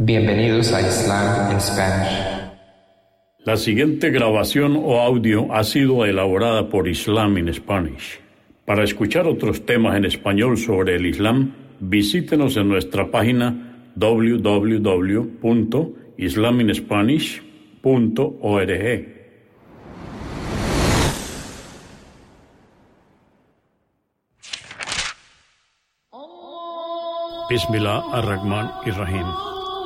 Bienvenidos a Islam in Spanish. La siguiente grabación o audio ha sido elaborada por Islam in Spanish. Para escuchar otros temas en español sobre el Islam, visítenos en nuestra página www.islaminspanish.org. Bismillah ar-Rahman ar-Rahim.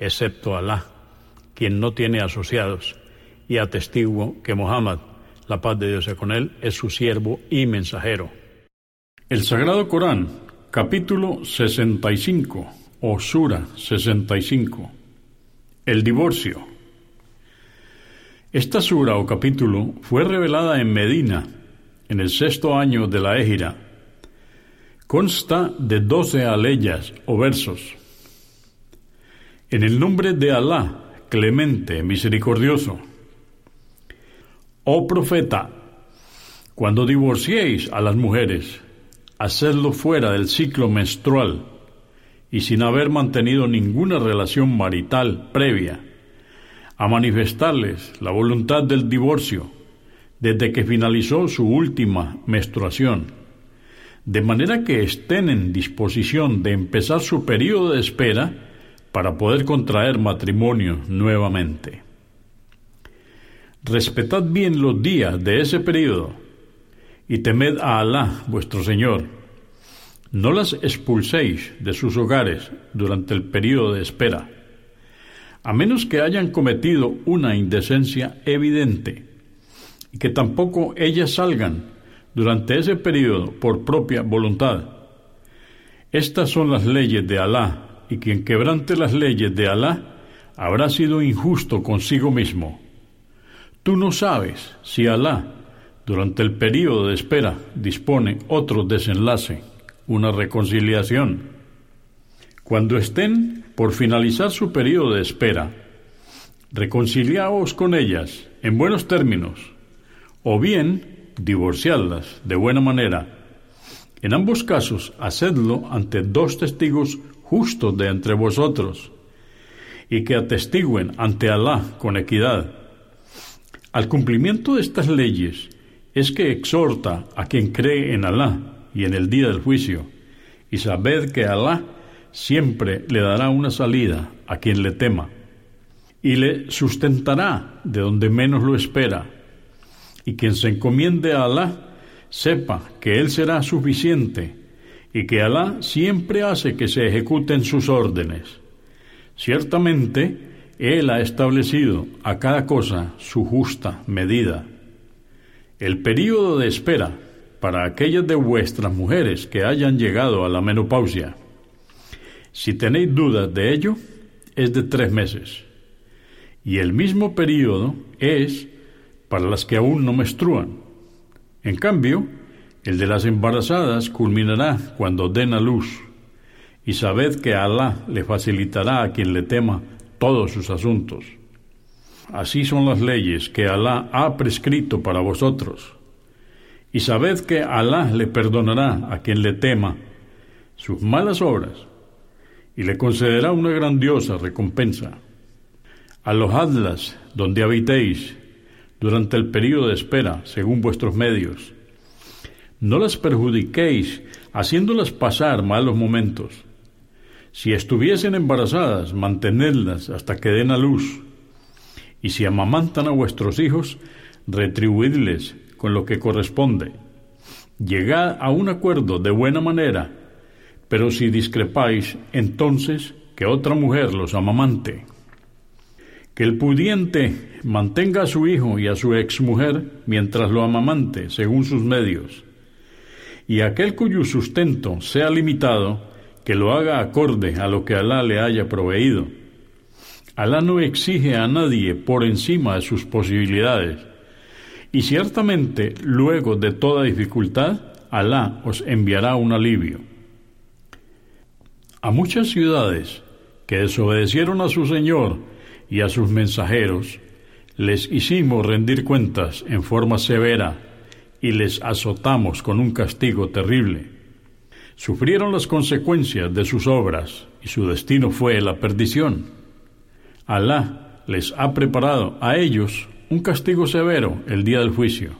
excepto Alá, quien no tiene asociados, y atestiguo que Muhammad, la paz de Dios sea con él, es su siervo y mensajero. El Sagrado Corán, capítulo 65, o Sura 65. El divorcio. Esta sura o capítulo fue revelada en Medina, en el 6º año de la Égira. Consta de 12 aleyas o versos. En el nombre de Alá, Clemente, Misericordioso. Oh profeta, cuando divorciéis a las mujeres, hacedlo fuera del ciclo menstrual y sin haber mantenido ninguna relación marital previa, a manifestarles la voluntad del divorcio desde que finalizó su última menstruación, de manera que estén en disposición de empezar su periodo de espera para poder contraer matrimonio nuevamente. Respetad bien los días de ese periodo y temed a Alá, vuestro Señor. No las expulséis de sus hogares durante el periodo de espera, a menos que hayan cometido una indecencia evidente, y que tampoco ellas salgan durante ese periodo por propia voluntad. Estas son las leyes de Alá, y quien quebrante las leyes de Alá habrá sido injusto consigo mismo. Tú no sabes si Alá, durante el periodo de espera, dispone otro desenlace, una reconciliación. Cuando estén por finalizar su periodo de espera, reconciliaos con ellas en buenos términos, o bien divorciarlas de buena manera. En ambos casos, hacedlo ante 2 testigos justos de entre vosotros, y que atestiguen ante Alá con equidad. Al cumplimiento de estas leyes es que exhorta a quien cree en Alá y en el día del juicio, y sabed que Alá siempre le dará una salida a quien le tema, y le sustentará de donde menos lo espera. Y quien se encomiende a Alá, sepa que Él será suficiente y que Alá siempre hace que se ejecuten sus órdenes. Ciertamente, Él ha establecido a cada cosa su justa medida. El período de espera para aquellas de vuestras mujeres que hayan llegado a la menopausia, si tenéis dudas de ello, es de 3 meses. Y el mismo período es para las que aún no menstruan. En cambio, el de las embarazadas culminará cuando den a luz, y sabed que Alá le facilitará a quien le tema todos sus asuntos. Así son las leyes que Alá ha prescrito para vosotros, y sabed que Alá le perdonará a quien le tema sus malas obras y le concederá una grandiosa recompensa. Alojadlas donde habitéis durante el período de espera, según vuestros medios. No las perjudiquéis haciéndolas pasar malos momentos. Si estuviesen embarazadas, mantenedlas hasta que den a luz. Y si amamantan a vuestros hijos, retribuidles con lo que corresponde. Llegad a un acuerdo de buena manera, pero si discrepáis, entonces que otra mujer los amamante. Que el pudiente mantenga a su hijo y a su exmujer mientras lo amamante, según sus medios. Y aquel cuyo sustento sea limitado, que lo haga acorde a lo que Alá le haya proveído. Alá no exige a nadie por encima de sus posibilidades. Y ciertamente, luego de toda dificultad, Alá os enviará un alivio. A muchas ciudades que desobedecieron a su Señor y a sus mensajeros, les hicimos rendir cuentas en forma severa y les azotamos con un castigo terrible. Sufrieron las consecuencias de sus obras y su destino fue la perdición. Alá les ha preparado a ellos un castigo severo el día del juicio.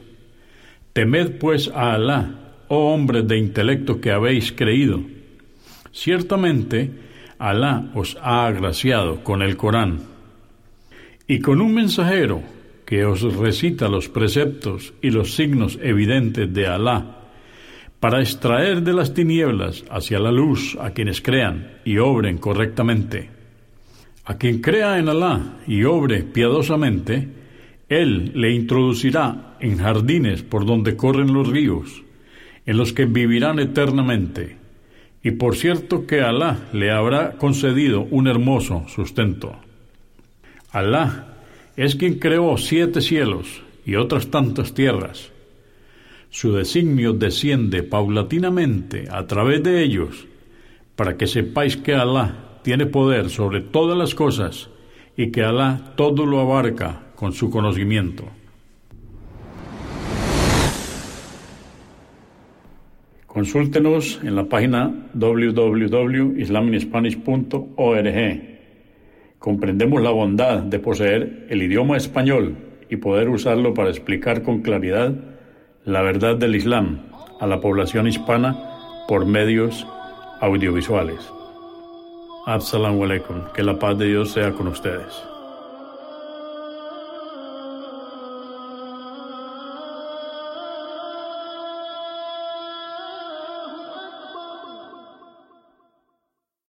Temed pues a Alá, oh hombres de intelecto que habéis creído. Ciertamente, Alá os ha agraciado con el Corán y con un mensajero que os recita los preceptos y los signos evidentes de Alá, para extraer de las tinieblas hacia la luz a quienes crean y obren correctamente. A quien crea en Alá y obre piadosamente, Él le introducirá en jardines por donde corren los ríos, en los que vivirán eternamente, y por cierto que Alá le habrá concedido un hermoso sustento. Alá es quien creó 7 cielos y otras tantas tierras. Su designio desciende paulatinamente a través de ellos, para que sepáis que Alá tiene poder sobre todas las cosas y que Alá todo lo abarca con su conocimiento. Consúltenos en la página www.islaminspanish.org. Comprendemos la bondad de poseer el idioma español y poder usarlo para explicar con claridad la verdad del Islam a la población hispana por medios audiovisuales. Assalamu alaikum. Que la paz de Dios sea con ustedes.